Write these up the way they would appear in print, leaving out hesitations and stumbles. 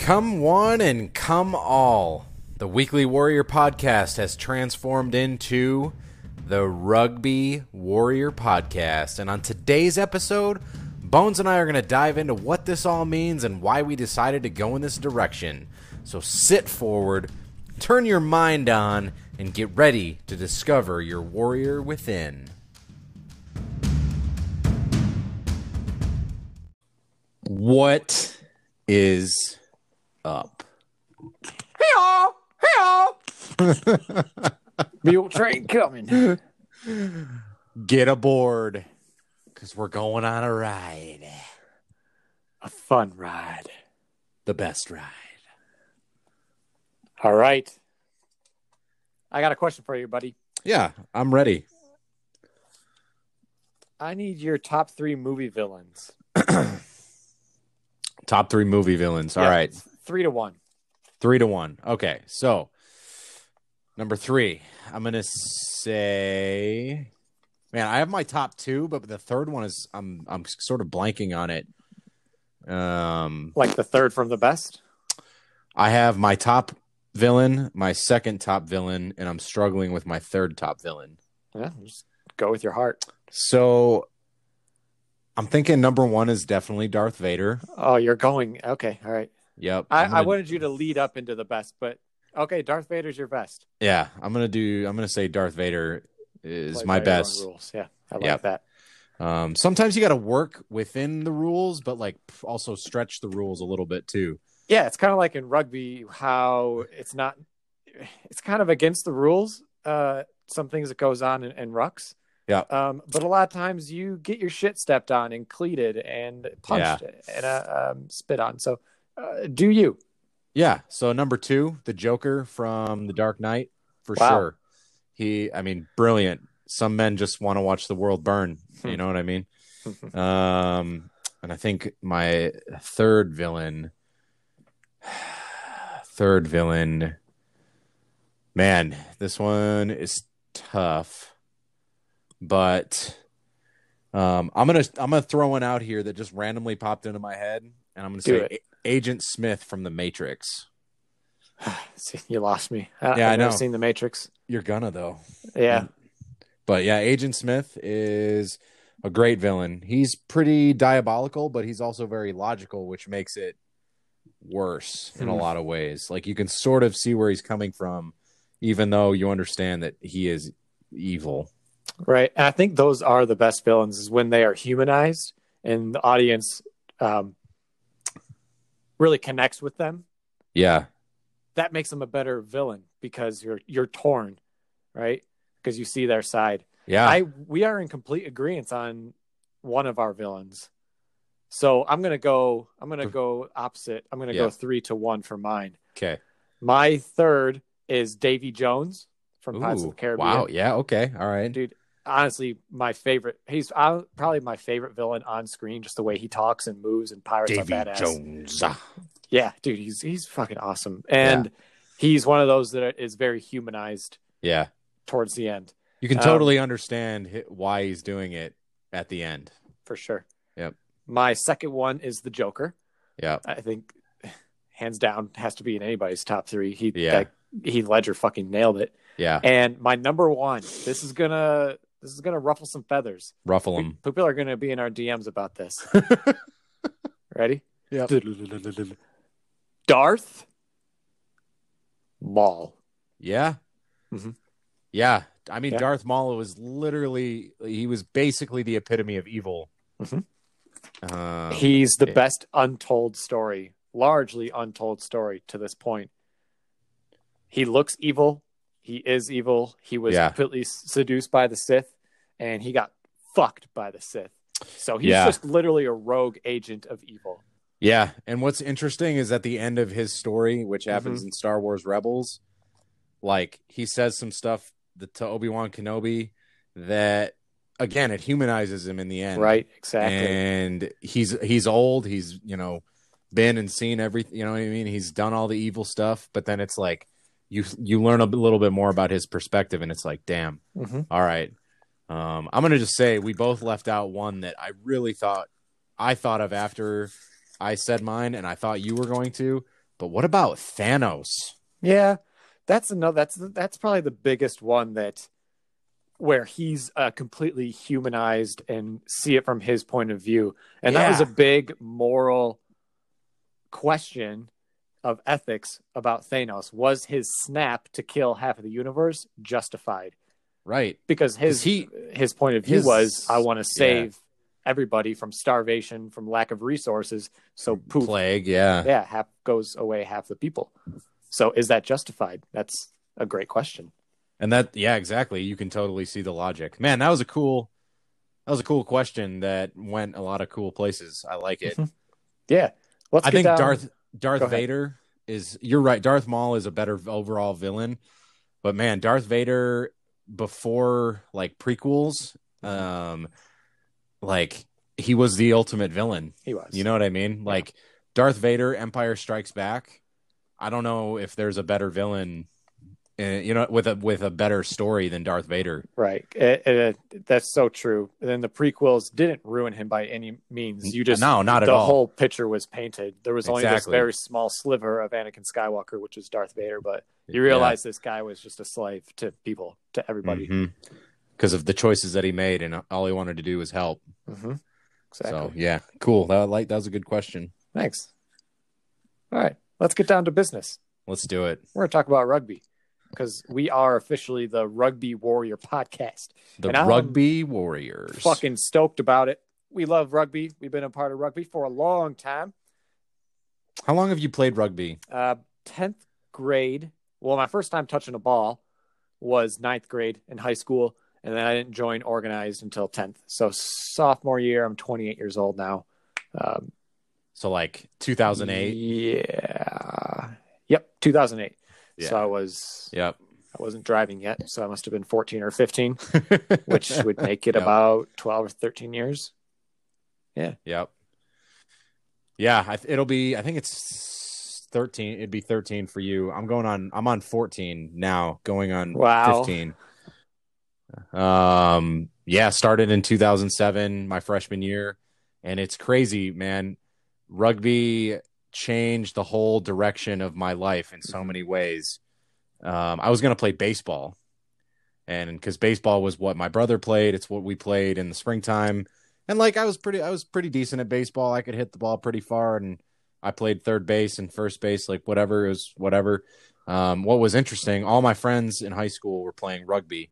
Come one and come all. The Weekly Warrior podcast has transformed into the Rugby Warrior podcast. And on today's episode, Bones and I are going to dive into what this all means and why we decided to go in this direction. So sit forward, turn your mind on, and get ready to discover your warrior within. What is up? Hey-oh! Hey-oh! Mule train coming. Get aboard, because we're going on a ride. A fun ride. The best ride. All right. I got a question for you, buddy. Yeah, I'm ready. I need your top three movie villains. Top three movie villains. All right. 3-1 3-1 Okay. So number three, I'm going to say, man, I have my top two, but the third one is, I'm sort of blanking on it. Like the third from the best. I have my top villain, my second top villain, and I'm struggling with my third top villain. Yeah. Just go with your heart. So I'm thinking number one is definitely Darth Vader. Oh, you're going. Okay. All right. Yep. I wanted you to lead up into the best, but okay. Darth Vader's your best. Yeah. I'm going to say Darth Vader is like my best. Rules. Yeah. I like that. Sometimes you got to work within the rules, but like also stretch the rules a little bit too. Yeah. It's kind of like in rugby, how it's kind of against the rules. Some things that goes on in rucks. Yeah. But a lot of times you get your shit stepped on and cleated and punched and spit on. So do you? Yeah. So number two, the Joker from The Dark Knight, for sure. Brilliant. Some men just want to watch the world burn. You know what I mean? And I think my third villain, man, this one is tough. But I'm gonna throw one out here that just randomly popped into my head, and I'm gonna say Agent Smith from The Matrix. See, you lost me. I've never seen The Matrix. You're gonna though. Yeah. But yeah, Agent Smith is a great villain. He's pretty diabolical, but he's also very logical, which makes it worse in a lot of ways. Like you can sort of see where he's coming from, even though you understand that he is evil. Right. And I think those are the best villains is when they are humanized and the audience really connects with them. Yeah. That makes them a better villain because you're torn, right? Because you see their side. Yeah. We are in complete agreement on one of our villains. So I'm going to go opposite. I'm going to go 3-1 for mine. Okay. My third is Davy Jones from Pirates of the Caribbean. Wow. Yeah. Okay. All right. Dude. Honestly, my favorite. He's probably my favorite villain on screen. Just the way he talks and moves and pirates are badass. Davy Jones. Yeah, dude, he's fucking awesome, and he's one of those that is very humanized. Yeah. Towards the end, you can totally understand why he's doing it at the end for sure. Yep. My second one is the Joker. Yeah. I think hands down has to be in anybody's top three. Heath Ledger fucking nailed it. Yeah. And my number one. This is gonna ruffle some feathers. Ruffle them. People are gonna be in our DMs about this. Ready? Yeah. Darth Maul. Yeah. Mm-hmm. Yeah. I mean, Darth Maul was basically the epitome of evil. Mm-hmm. He's the best largely untold story to this point. He looks evil. He is evil. He was completely seduced by the Sith, and he got fucked by the Sith. So he's just literally a rogue agent of evil. Yeah, and what's interesting is at the end of his story, which happens in Star Wars Rebels, like he says some stuff to Obi-Wan Kenobi that, again, it humanizes him in the end. Right, exactly. And he's old. He's, been and seen everything. You know what I mean? He's done all the evil stuff, but then it's like, you learn a little bit more about his perspective, and it's like, damn. Mm-hmm. All right. I'm going to just say we both left out one that I really thought of after I said mine, and I thought you were going to. But what about Thanos? Yeah, that's another. That's probably the biggest one that where he's completely humanized and see it from his point of view, and that was a big moral question of ethics about Thanos. Was his snap to kill half of the universe justified? Right, because his point of view was, I want to save everybody from starvation, from lack of resources. So poof, plague, half goes away, half the people. So is that justified? That's a great question. And that, exactly. You can totally see the logic. Man, that was a cool question that went a lot of cool places. I like it. Mm-hmm. Yeah, I think Darth Vader is. You're right. Darth Maul is a better overall villain, but man, Darth Vader before like prequels, like he was the ultimate villain. He was. You know what I mean? Yeah. Like Darth Vader, Empire Strikes Back. I don't know if there's a better villain, you know, with a better story than Darth Vader. Right. That's so true. And then the prequels didn't ruin him by any means. You just no, not at all. The whole picture was painted. There was only this very small sliver of Anakin Skywalker, which was Darth Vader. But you realize this guy was just a slave to people, to everybody. Mm-hmm. Because of the choices that he made, and all he wanted to do was help. Mm-hmm. Exactly. So yeah, cool. That was a good question. Thanks. All right, let's get down to business. Let's do it. We're gonna talk about rugby because we are officially the Rugby Warrior podcast. The Rugby Warriors. Fucking stoked about it. We love rugby. We've been a part of rugby for a long time. How long have you played rugby? 10th grade. Well, my first time touching a ball was 9th grade in high school. And then I didn't join organized until 10th. So sophomore year, I'm 28 years old now. So like 2008? Yeah. Yep, 2008. Yeah. So I was I wasn't driving yet, so I must have been 14 or 15, which would make it about 12 or 13 years. Yeah. Yep. Yeah, it'll be, I think it's 13. It'd be 13 for you. I'm on 14 now, going on 15. Started in 2007, my freshman year, and it's crazy, man. Rugby changed the whole direction of my life in so many ways. I was going to play baseball, and cuz baseball was what my brother played, it's what we played in the springtime, and like I was pretty decent at baseball. I could hit the ball pretty far, and I played third base and first base, like whatever, it was whatever. What was interesting, all my friends in high school were playing rugby.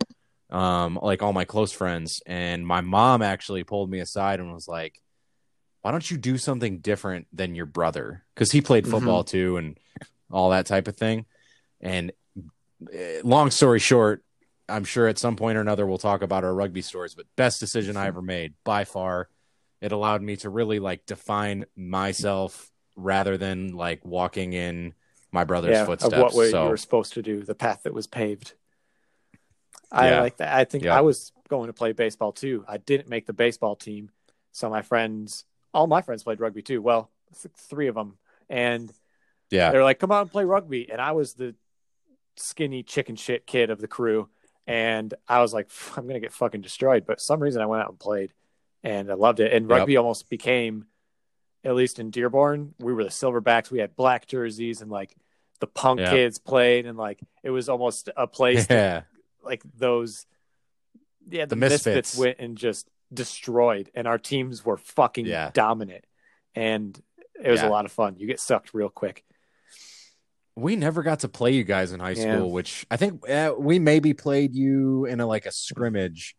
Like all my close friends, and my mom actually pulled me aside and was like, why don't you do something different than your brother? Cause he played football too and all that type of thing. And long story short, I'm sure at some point or another, we'll talk about our rugby stories, but best decision I ever made by far. It allowed me to really like define myself rather than like walking in my brother's footsteps. Of what way you were supposed to do, the path that was paved. I like that. I think I was going to play baseball too. I didn't make the baseball team. So all my friends played rugby too. Well, three of them. And they're like, come on and play rugby. And I was the skinny chicken shit kid of the crew. And I was like, I'm going to get fucking destroyed. But for some reason I went out and played, and I loved it. And rugby almost became, at least in Dearborn, we were the Silverbacks. We had black jerseys, and like the punk kids played. And like, it was almost a place to, like those the misfits went and just destroyed, and our teams were fucking dominant, and it was a lot of fun. You get sucked real quick. We never got to play you guys in high school, which I think we maybe played you in a scrimmage,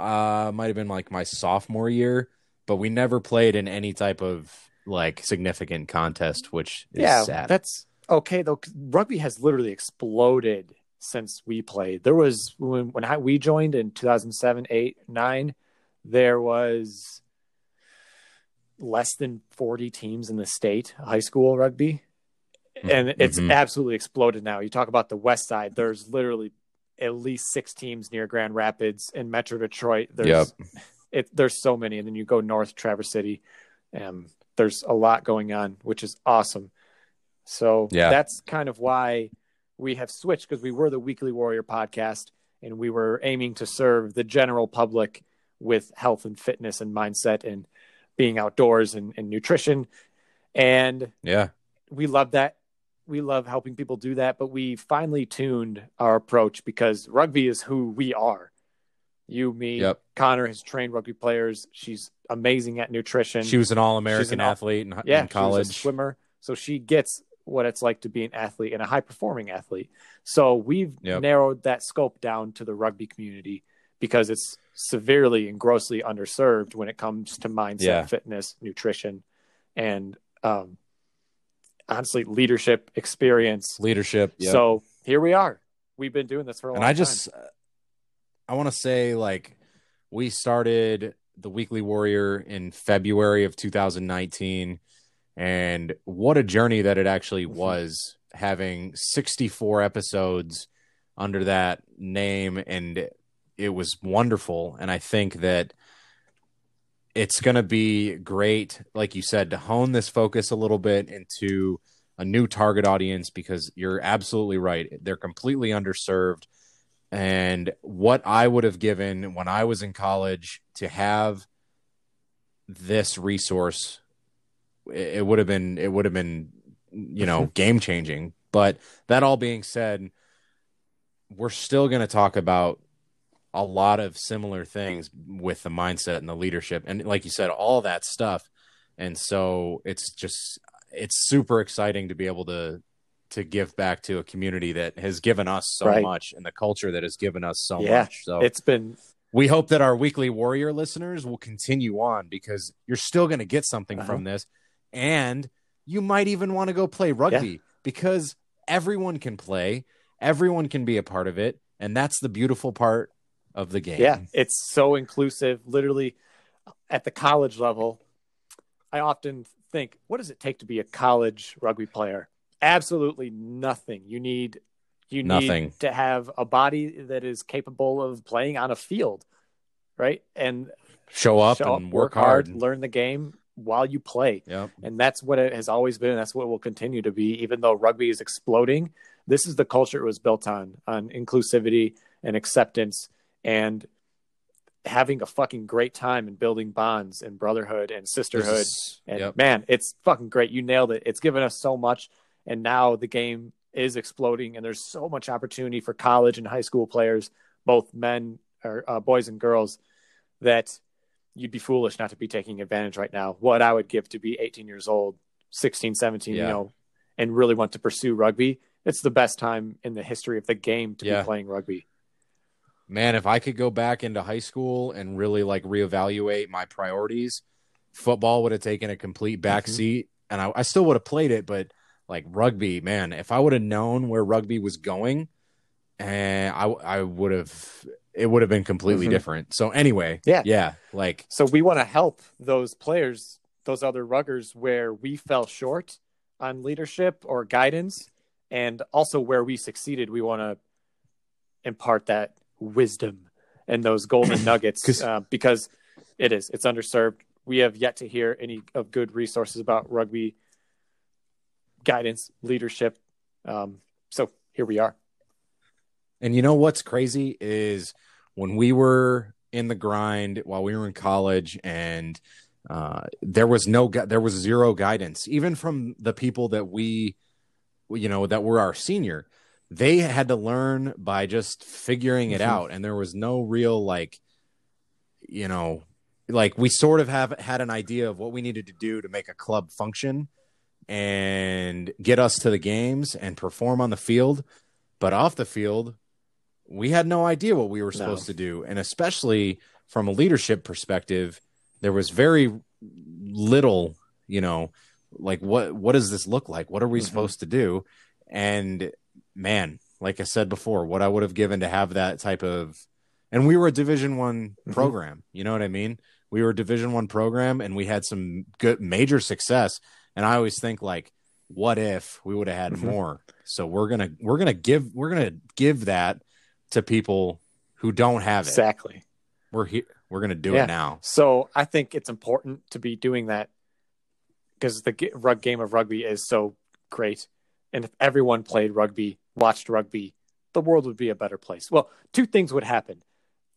might have been like my sophomore year, but we never played in any type of like significant contest, which is sad. That's okay though. Rugby has literally exploded since we played. There was when we joined in 2007, 8, 9, there was less than 40 teams in the state, high school rugby. And it's absolutely exploded now. You talk about the West Side, there's literally at least 6 teams near Grand Rapids and Metro Detroit. There's so many. And then you go north, Traverse City. There's a lot going on, which is awesome. So that's kind of why we have switched, because we were the Weekly Warrior podcast, and we were aiming to serve the general public with health and fitness and mindset and being outdoors and nutrition. And we love that. we love helping people do that, but we finely tuned our approach because rugby is who we are. You, me, yep. Connor has trained rugby players. She's amazing at nutrition. She was an All-American athlete in college. She was a swimmer. So she gets what it's like to be an athlete and a high-performing athlete. So we've narrowed that scope down to the rugby community because it's severely and grossly underserved when it comes to mindset, fitness, nutrition, and honestly, leadership experience. So here we are. We've been doing this for a long time. I want to say, like, we started The Weekly Warrior in February of 2019, and what a journey that it actually was, having 64 episodes under that name, and it was wonderful. And I think that it's going to be great, like you said, to hone this focus a little bit into a new target audience, because you're absolutely right. They're completely underserved. And what I would have given when I was in college to have this resource, it would have been, you know, game changing. But that all being said, we're still going to talk about a lot of similar things with the mindset and the leadership. And like you said, all that stuff. And so it's super exciting to be able to give back to a community that has given us so much, and the culture that has given us so much. So we hope that our Weekly Warrior listeners will continue on, because you're still going to get something from this, and you might even want to go play rugby because everyone can play, everyone can be a part of it. And that's the beautiful part of the game. Yeah. It's so inclusive, literally at the college level. I often think, what does it take to be a college rugby player? Absolutely nothing. You need to have a body that is capable of playing on a field, right? And show up and work hard, learn the game while you play. Yep. And that's what it has always been. And that's what it will continue to be, even though rugby is exploding. This is the culture it was built on inclusivity and acceptance and having a fucking great time and building bonds and brotherhood and sisterhood. Man, it's fucking great. You nailed it. It's given us so much. And now the game is exploding, and there's so much opportunity for college and high school players, both men or boys and girls, that you'd be foolish not to be taking advantage right now. What I would give to be 18 years old, 16, 17, you know, and really want to pursue rugby. It's the best time in the history of the game to be playing rugby. Man, if I could go back into high school and really like reevaluate my priorities, football would have taken a complete backseat, and I still would have played it, but like rugby, man, if I would have known where rugby was going, and it would have been completely different. So anyway, so we want to help those players, those other ruggers where we fell short on leadership or guidance, and also where we succeeded. We want to impart that wisdom and those golden nuggets because it's underserved. We have yet to hear any of good resources about rugby guidance, leadership. So here we are. And you know what's crazy is when we were in the grind while we were in college, and there was zero guidance, even from the people that we, you know, that were our senior. They had to learn by just figuring it out, and there was no real we sort of had an idea of what we needed to do to make a club function and get us to the games and perform on the field, but off the field we had no idea what we were supposed to do. And especially from a leadership perspective, there was very little, you know, like what does this look like? What are we supposed to do? And man, like I said before, what I would have given to have that type of, and we were a Division One program, you know what I mean? We were a Division One program, and we had some good major success. And I always think, like, what if we would have had more? So we're gonna give that to people who don't have it. Exactly. We're here. We're gonna do it now. So I think it's important to be doing that because the game of rugby is so great. And if everyone played rugby, watched rugby, the world would be a better place. Well, two things would happen.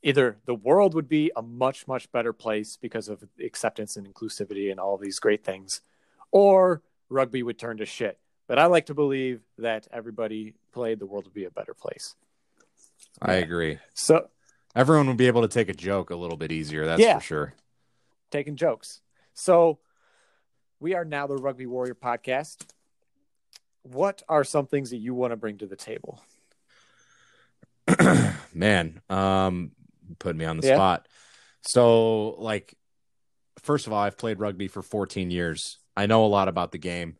Either the world would be a much, much better place because of acceptance and inclusivity and all these great things, or rugby would turn to shit. But I like to believe that everybody played, the world would be a better place. I agree. So everyone would be able to take a joke a little bit easier. That's for sure. Taking jokes. So we are now the Rugby Warrior podcast. What are some things that you want to bring to the table? Man, put me on the spot. So, like, first of all, I've played rugby for 14 years. I know a lot about the game.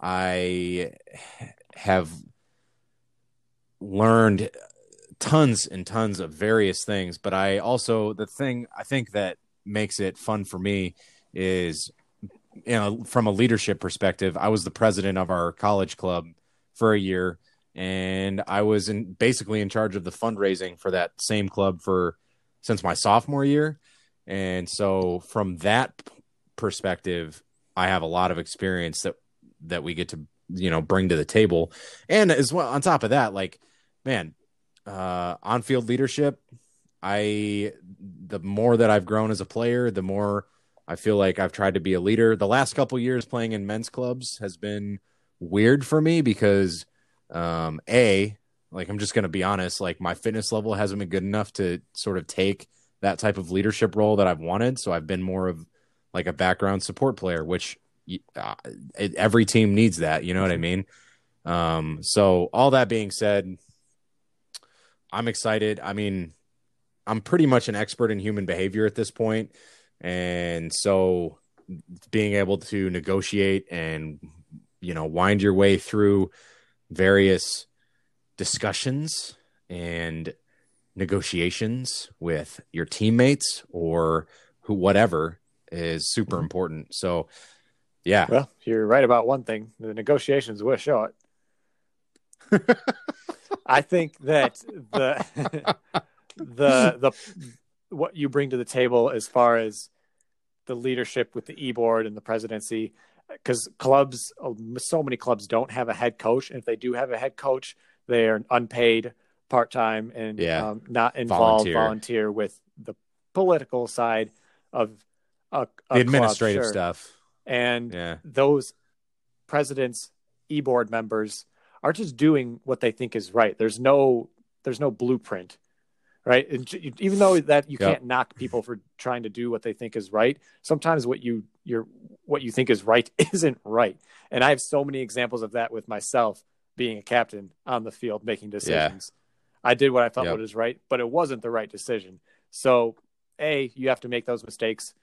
I have learned tons and tons of various things, but I also, the thing I think that makes it fun for me is, you know, from a leadership perspective, I was the president of our college club for a year, and I was basically in charge of the fundraising for that same club since my sophomore year. And so from that perspective, I have a lot of experience that we get to, you know, bring to the table. And as well, on top of that, like, man, on-field leadership, the more that I've grown as a player, the more I feel like I've tried to be a leader. The last couple years playing in men's clubs has been weird for me because, like, I'm just going to be honest, like, my fitness level hasn't been good enough to sort of take that type of leadership role that I've wanted. So I've been more of like a background support player, which every team needs that. You know what I mean? So all that being said, I'm excited. I mean, I'm pretty much an expert in human behavior at this point. And so being able to negotiate and, you know, wind your way through various discussions and negotiations with your teammates or whatever is super important. So, yeah. Well, you're right about one thing. The negotiations will show it. I think that what you bring to the table as far as the leadership with the e-board and the presidency, because clubs, so many clubs don't have a head coach. And if they do have a head coach, they are unpaid, part-time, and not involved, volunteer with the political side of the administrative club, stuff. And those presidents, e-board members are just doing what they think is right. There's no blueprint. Right. And even though that you can't knock people for trying to do what they think is right, sometimes what you think is right isn't right. And I have so many examples of that with myself being a captain on the field, making decisions. I did what I thought was right, but it wasn't the right decision. So A, you have to make those mistakes.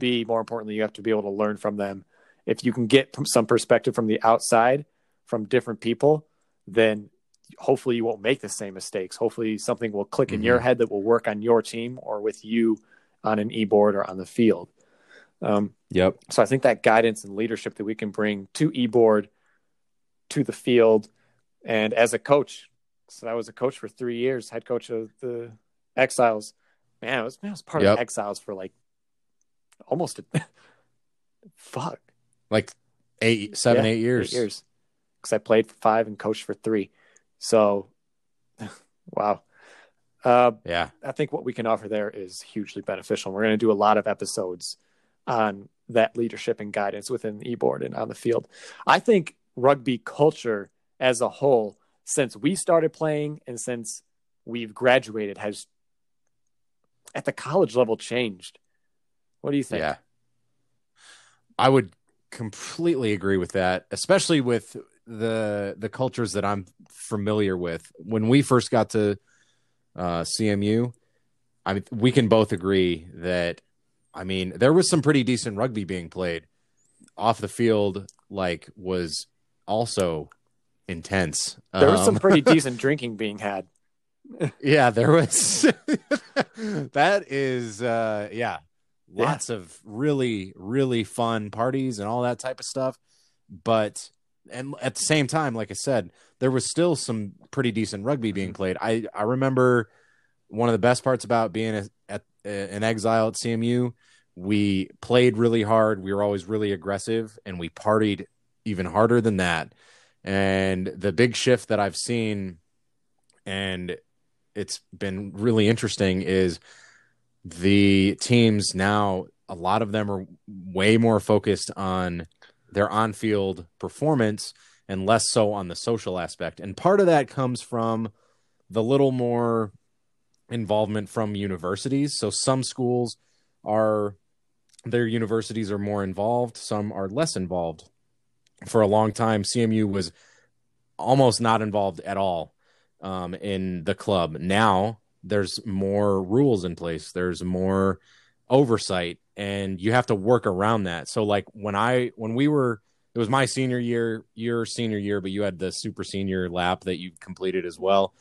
B, more importantly, you have to be able to learn from them. If you can get some perspective from the outside, from different people, then hopefully you won't make the same mistakes. Hopefully something will click in your head that will work on your team or with you on an e-board or on the field. So I think that guidance and leadership that we can bring to e-board, to the field, and as a coach. So I was a coach for 3 years, head coach of the Exiles. Man, I was part of the Exiles for like almost like 8 years. 8 years. Because I played for 5 and coached for 3. So, wow. I think what we can offer there is hugely beneficial. We're going to do a lot of episodes on that leadership and guidance within the e-board and on the field. I think rugby culture as a whole, since we started playing and since we've graduated, has at the college level changed. What do you think? Yeah, I would completely agree with that, especially with the cultures that I'm familiar with. When we first got to CMU, I mean, we can both agree that, I mean, there was some pretty decent rugby being played. Off the field, like, was also intense. There was some pretty decent drinking being had. Yeah, there was. That is, lots of really, really fun parties and all that type of stuff. And at the same time, like I said, there was still some pretty decent rugby being played. I remember one of the best parts about being an Exile at CMU, we played really hard. We were always really aggressive, and we partied even harder than that. And the big shift that I've seen, and it's been really interesting, is the teams now, a lot of them are way more focused on their on-field performance and less so on the social aspect. And part of that comes from the little more involvement from universities. So some schools are, their universities are more involved. Some are less involved. For a long time, CMU was almost not involved at all in the club. Now there's more rules in place. There's more oversight, and you have to work around that. So like when we were, it was my senior year, your senior year, but you had the super senior lap that you completed as well.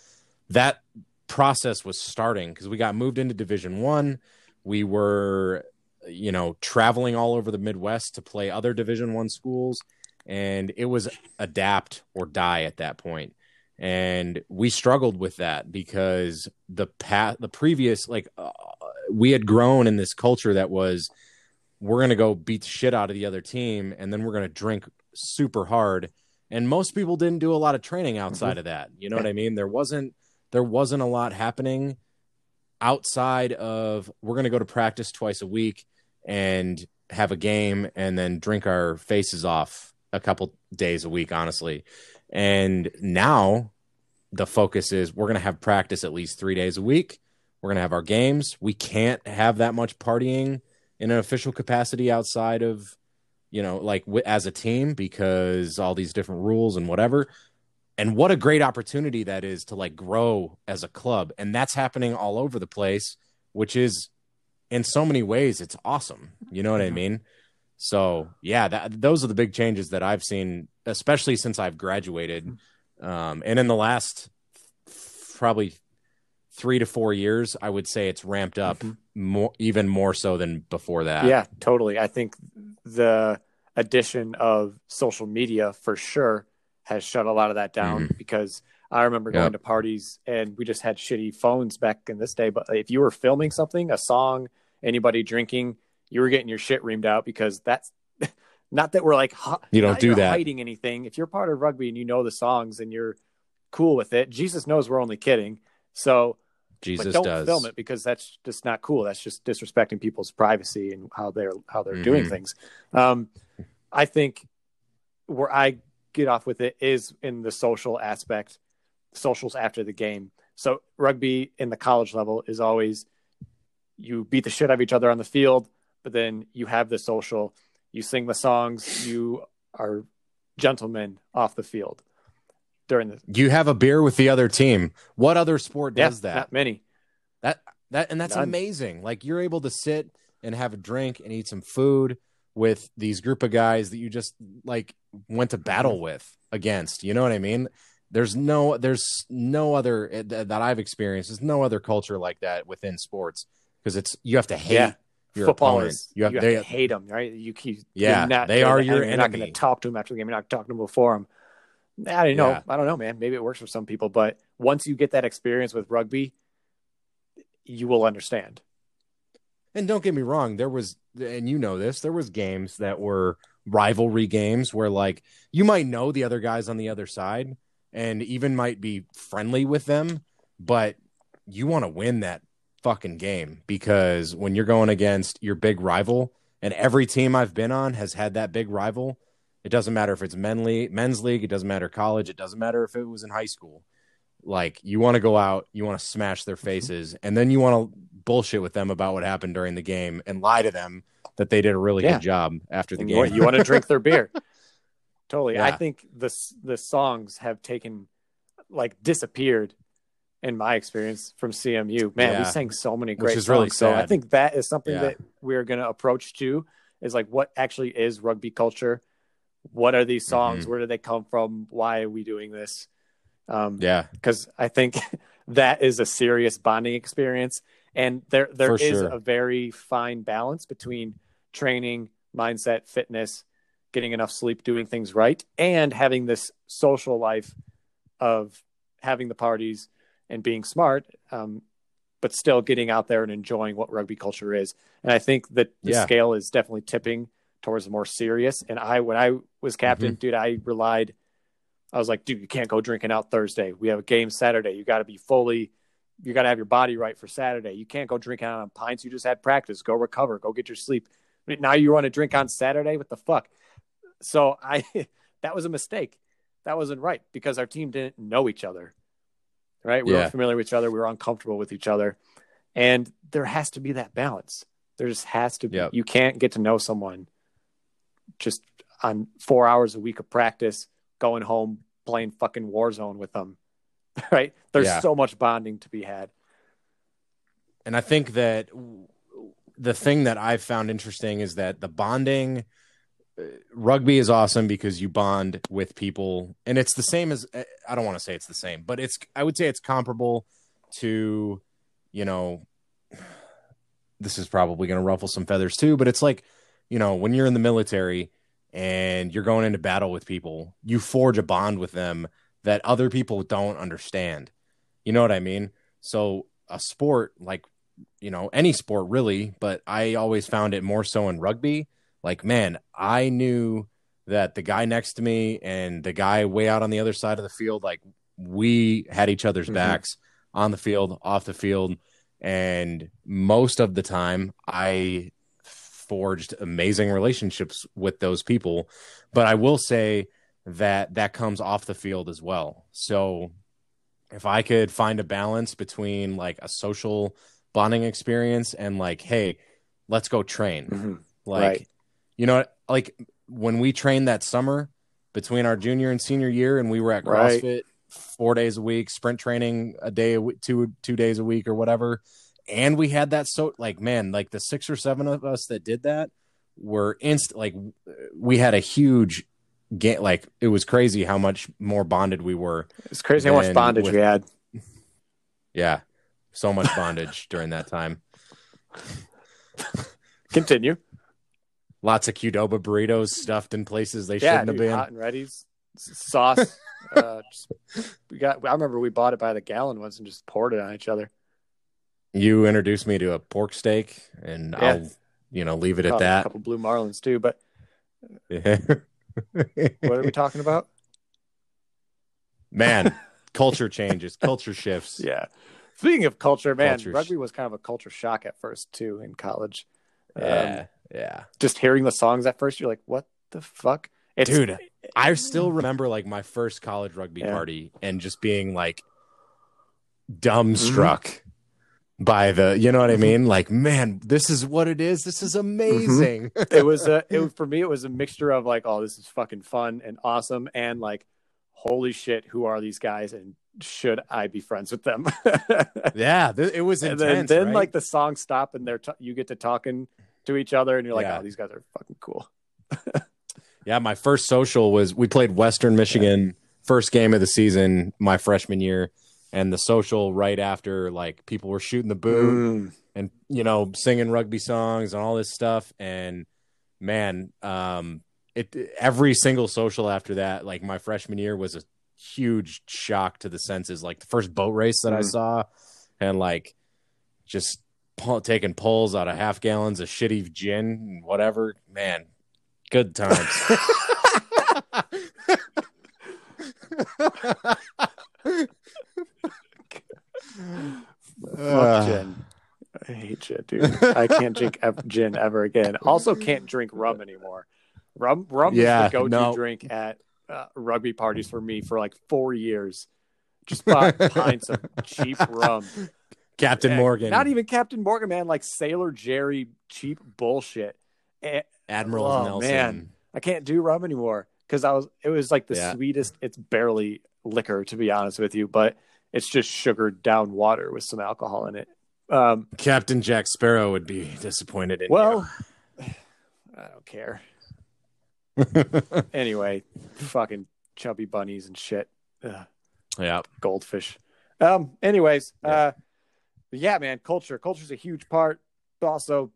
That process was starting because we got moved into Division I. We were, you know, traveling all over the Midwest to play other Division I schools. And it was adapt or die at that point. And we struggled with that because the previous, we had grown in this culture that was, we're going to go beat the shit out of the other team, and then we're going to drink super hard. And most people didn't do a lot of training outside of that. You know what I mean? There wasn't a lot happening outside of, we're going to go to practice twice a week and have a game and then drink our faces off a couple days a week, honestly. And now the focus is, we're going to have practice at least 3 days a week. We're going to have our games. We can't have that much partying in an official capacity outside of, you know, like as a team, because all these different rules and whatever. And what a great opportunity that is to like grow as a club. And that's happening all over the place, which is in so many ways, it's awesome. You know what I mean? So yeah, those are the big changes that I've seen, especially since I've graduated. And in the last probably 3 to 4 years, I would say it's ramped up even more so than before that. Yeah, totally. I think the addition of social media for sure has shut a lot of that down because I remember going to parties and we just had shitty phones back in this day. But if you were filming something, a song, anybody drinking, you were getting your shit reamed out, because that's not that we're like, you don't do that, hiding anything. If you're part of rugby and you know the songs and you're cool with it, Jesus knows we're only kidding. So Jesus does film it, because that's just not cool. That's just disrespecting people's privacy and how they're doing things. I think where I get off with it is in the social aspect, socials after the game. So rugby in the college level is always, you beat the shit out of each other on the field, but then you have the social, you sing the songs, you are gentlemen off the field. You have a beer with the other team. What other sport does that? Not many. That's none. Amazing. Like, you're able to sit and have a drink and eat some food with these group of guys that you just like went to battle with against. You know what I mean? There's no other that I've experienced. There's no other culture like that within sports, because you have to hate your footballers. You have to hate them, right? They are your enemy. You're not going to talk to them after the game. You're not talking to them before them. I don't know, man. Maybe it works for some people, but once you get that experience with rugby, you will understand. And don't get me wrong, there was games that were rivalry games where, like, you might know the other guys on the other side and even might be friendly with them, but you want to win that fucking game, because when you're going against your big rival, and every team I've been on has had that big rival. It doesn't matter if it's men's league. It doesn't matter college. It doesn't matter if it was in high school. Like, you want to go out, you want to smash their faces, and then you want to bullshit with them about what happened during the game and lie to them that they did a really good job after the game. You want to drink their beer. Totally. Yeah. I think the songs have disappeared in my experience from CMU. Man, we sang so many great songs. Really sad. So I think that is something that we're going to approach to, is like, what actually is rugby culture? What are these songs? Where do they come from? Why are we doing this? Because I think that is a serious bonding experience, and there is a very fine balance between training, mindset, fitness, getting enough sleep, doing things right, and having this social life of having the parties and being smart, but still getting out there and enjoying what rugby culture is. And I think that the scale is definitely tipping towards the more serious. And when I was captain, dude, I was like, dude, you can't go drinking out Thursday. We have a game Saturday. You got to be you got to have your body right for Saturday. You can't go drinking out on pints. You just had practice. Go recover. Go get your sleep. Now you want to drink on Saturday? What the fuck? So that was a mistake. that wasn't right because our team didn't know each other, right? We weren't familiar with each other. We were uncomfortable with each other. And there has to be that balance. There just has to be. Yep. You can't get to know someone just on 4 hours a week of practice, going home, playing fucking Warzone with them, right? There's so much bonding to be had. And I think that the thing that I've found interesting is that the bonding – rugby is awesome because you bond with people, and it's the same as, I don't want to say it's the same, but it's, I would say it's comparable to, you know, this is probably going to ruffle some feathers too, but it's like, you know, when you're in the military and you're going into battle with people, you forge a bond with them that other people don't understand. You know what I mean? So a sport like, you know, any sport really, but I always found it more so in rugby. Like, man, I knew that the guy next to me and the guy way out on the other side of the field, like, we had each other's backs on the field, off the field. And most of the time I forged amazing relationships with those people. But I will say that that comes off the field as well. So if I could find a balance between like a social bonding experience and like, hey, let's go train. Like, you know, like when we trained that summer between our junior and senior year and we were at CrossFit 4 days a week, sprint training a day, two days a week or whatever. And we had that. So like, man, like the 6 or 7 of us that did that were like we had a huge game. Like it was crazy how much more bonded we were. It's crazy how much bondage we had. Yeah. So much bondage during that time. Continue. Lots of Qdoba burritos stuffed in places they shouldn't have been. Hot and ready's sauce. I remember we bought it by the gallon once and just poured it on each other. You introduced me to a pork steak, and I'll, you know, leave it at that. A couple blue marlins too, but what are we talking about? Man, culture changes, culture shifts. Yeah. Speaking of culture, man, rugby was kind of a culture shock at first too in college. Yeah. Just hearing the songs at first, you're like, what the fuck? Dude, I still remember like my first college rugby party and just being like dumbstruck by the, you know what I mean? Like, man, this is what it is. This is amazing. For me, it was a mixture of like, oh, this is fucking fun and awesome. And like, holy shit, who are these guys? And should I be friends with them? It was intense. And then like the songs stop and you get to talking to each other and you're like, oh, these guys are fucking cool. My first social was we played Western Michigan first game of the season my freshman year, and the social right after, like, people were shooting the boo and, you know, singing rugby songs and all this stuff. And man, every single social after that, like my freshman year, was a huge shock to the senses. Like the first boat race that I saw, and like just taking pulls out of half gallons of shitty gin and whatever, man, good times. Fuck gin. I hate you, dude. I can't drink gin ever again. Also, can't drink rum anymore. Rum is the go-to drink at rugby parties for me for like 4 years. Just buy pints of cheap rum. Captain Morgan. Not even Captain Morgan, man. Like Sailor Jerry cheap bullshit. Admiral Nelson. Man, I can't do rum anymore because it was like the sweetest. It's barely liquor, to be honest with you, but it's just sugared down water with some alcohol in it. Captain Jack Sparrow would be disappointed in you. I don't care. Anyway, fucking chubby bunnies and shit. Ugh. Yeah. Goldfish. Anyways, man, culture's a huge part. Also,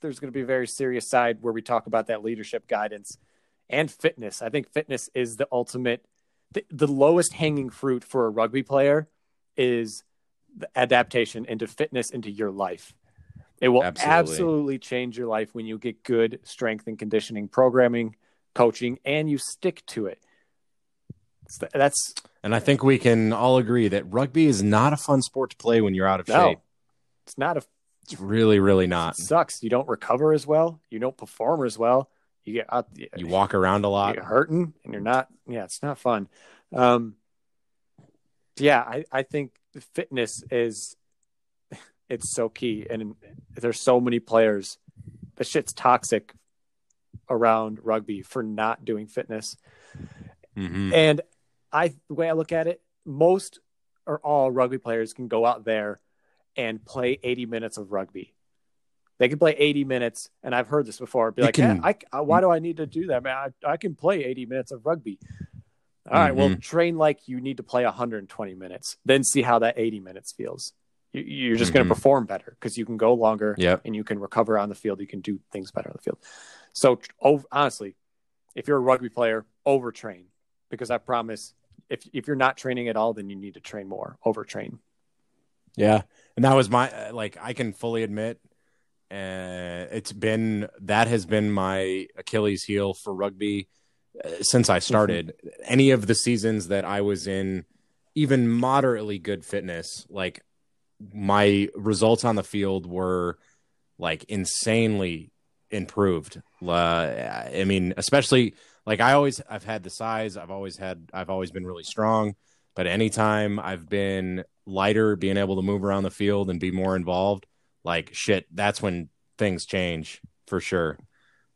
there's going to be a very serious side where we talk about that leadership, guidance, and fitness. I think fitness is the ultimate, the lowest hanging fruit for a rugby player is the adaptation into fitness into your life. It will absolutely change your life when you get good strength and conditioning programming, coaching, and you stick to it. And I think we can all agree that rugby is not a fun sport to play when you're out of shape. It's not. It's really, really not. It sucks. You don't recover as well. You don't perform as well. You get out, you walk around a lot, you're hurting, and you're not. Yeah, it's not fun. I think fitness is, it's so key, and there's so many players. The shit's toxic around rugby for not doing fitness. Mm-hmm. And the way I look at it, most or all rugby players can go out there and play 80 minutes of rugby. They can play 80 minutes, and I've heard this before. Be like, why do I need to do that, man? I can play 80 minutes of rugby. All right, well, train like you need to play 120 minutes, then see how that 80 minutes feels. You're just going to perform better because you can go longer, and you can recover on the field. You can do things better on the field. So, honestly, if you're a rugby player, overtrain, because I promise if you're not training at all, then you need to train more, overtrain. Yeah, and that was my I can fully admit – That has been my Achilles heel for rugby since I started. Any of the seasons that I was in even moderately good fitness, my results on the field were insanely improved. I mean, especially I've had the size, I've always been really strong, but anytime I've been lighter, being able to move around the field and be more involved, that's when things change for sure.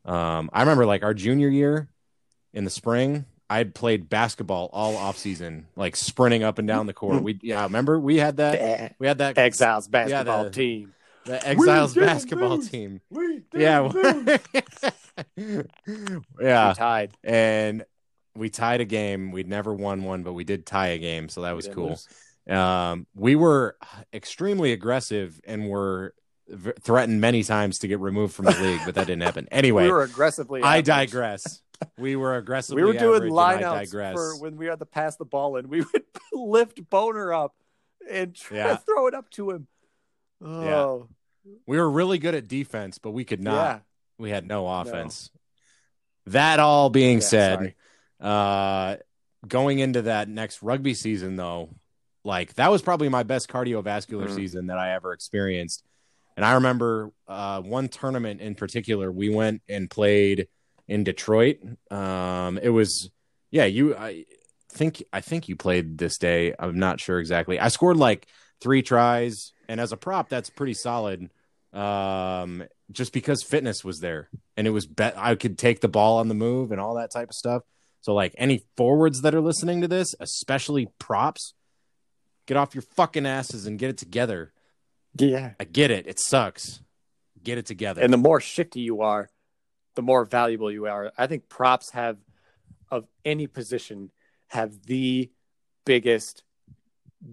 I remember our junior year in the spring, I played basketball all off season, sprinting up and down the court. Remember we had that Exiles basketball team. The Exiles basketball team. We tied. And we tied a game. We'd never won one, but we did tie a game, so that was cool. Lose. We were extremely aggressive and were threatened many times to get removed from the league, but that didn't happen. Anyway, we were aggressively. I digress. We were aggressively. We were doing lineouts for when we had to pass the ball, and we would lift Boner up and try to throw it up to him. Oh, yeah. We were really good at defense, but we could not. Yeah. We had no offense. No. That all being said, going into that next rugby season, though. That was probably my best cardiovascular season that I ever experienced. And I remember one tournament in particular, we went and played in Detroit. It was, I think you played this day. I'm not sure exactly. I scored 3 tries. And as a prop, that's pretty solid. Just because fitness was there and it was I could take the ball on the move and all that type of stuff. So any forwards that are listening to this, especially props, get off your fucking asses and get it together. Yeah. I get it. It sucks. Get it together. And the more shifty you are, the more valuable you are. I think props of any position, have the biggest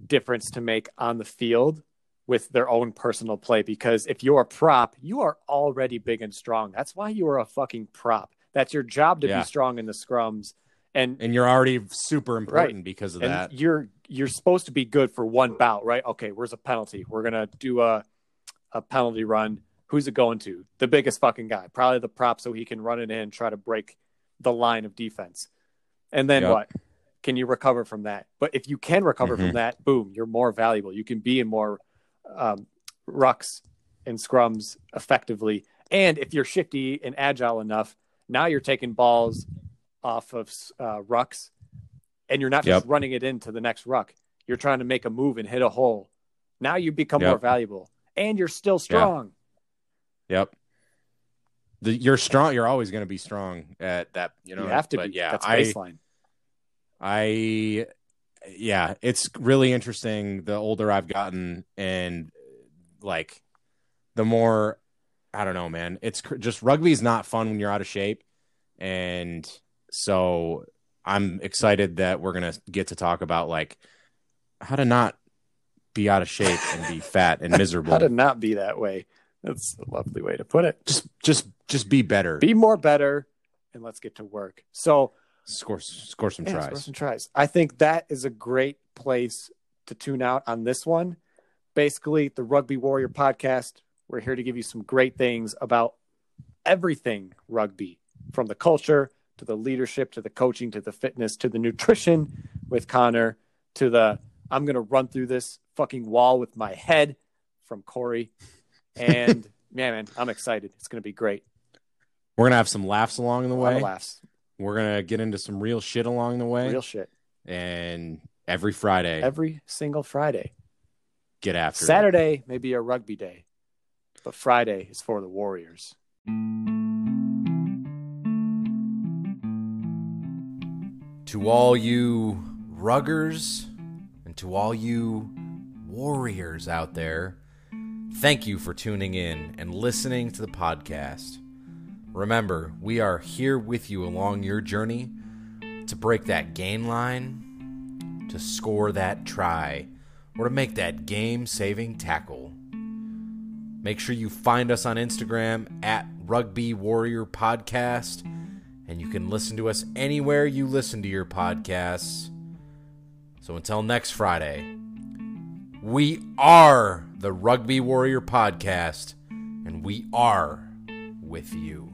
difference to make on the field with their own personal play. Because if you're a prop, you are already big and strong. That's why you are a fucking prop. That's your job to be strong in the scrums. And you're already super important because of that. You're supposed to be good for one bout, right? Okay, where's a penalty? We're going to do a penalty run. Who's it going to? The biggest fucking guy. Probably the prop, so he can run it in, try to break the line of defense. And then what? Can you recover from that? But if you can recover from that, boom, you're more valuable. You can be in more rucks and scrums effectively. And if you're shifty and agile enough, now you're taking balls off of rucks, and you're not just running it into the next ruck. You're trying to make a move and hit a hole. Now you become more valuable, and you're still strong. Yeah. Yep. You're strong. You're always going to be strong at that. You have to be. Yeah, that's baseline. It's really interesting. The older I've gotten, and the more, I don't know, man, it's just, rugby's not fun when you're out of shape. And so I'm excited that we're going to get to talk about how to not be out of shape and be fat and miserable. How to not be that way. That's a lovely way to put it. Just be better. Be more better, and let's get to work. So score some tries. Score some tries. I think that is a great place to tune out on this one. Basically, the Rugby Warrior podcast, we're here to give you some great things about everything rugby, from the culture to the leadership, to the coaching, to the fitness, to the nutrition with Connor, to the, I'm going to run through this fucking wall with my head, from Corey. And man, I'm excited. It's going to be great. We're gonna have some laughs along the way. We're gonna get into some real shit along the way. Real shit. And every single Friday, get after it. Saturday may be a rugby day, but Friday is for the Warriors. To all you ruggers and to all you warriors out there, thank you for tuning in and listening to the podcast. Remember, we are here with you along your journey to break that gain line, to score that try, or to make that game-saving tackle. Make sure you find us on Instagram at Rugby Warrior Podcast, and you can listen to us anywhere you listen to your podcasts. So until next Friday, we are the Rugby Warrior Podcast, and we are with you.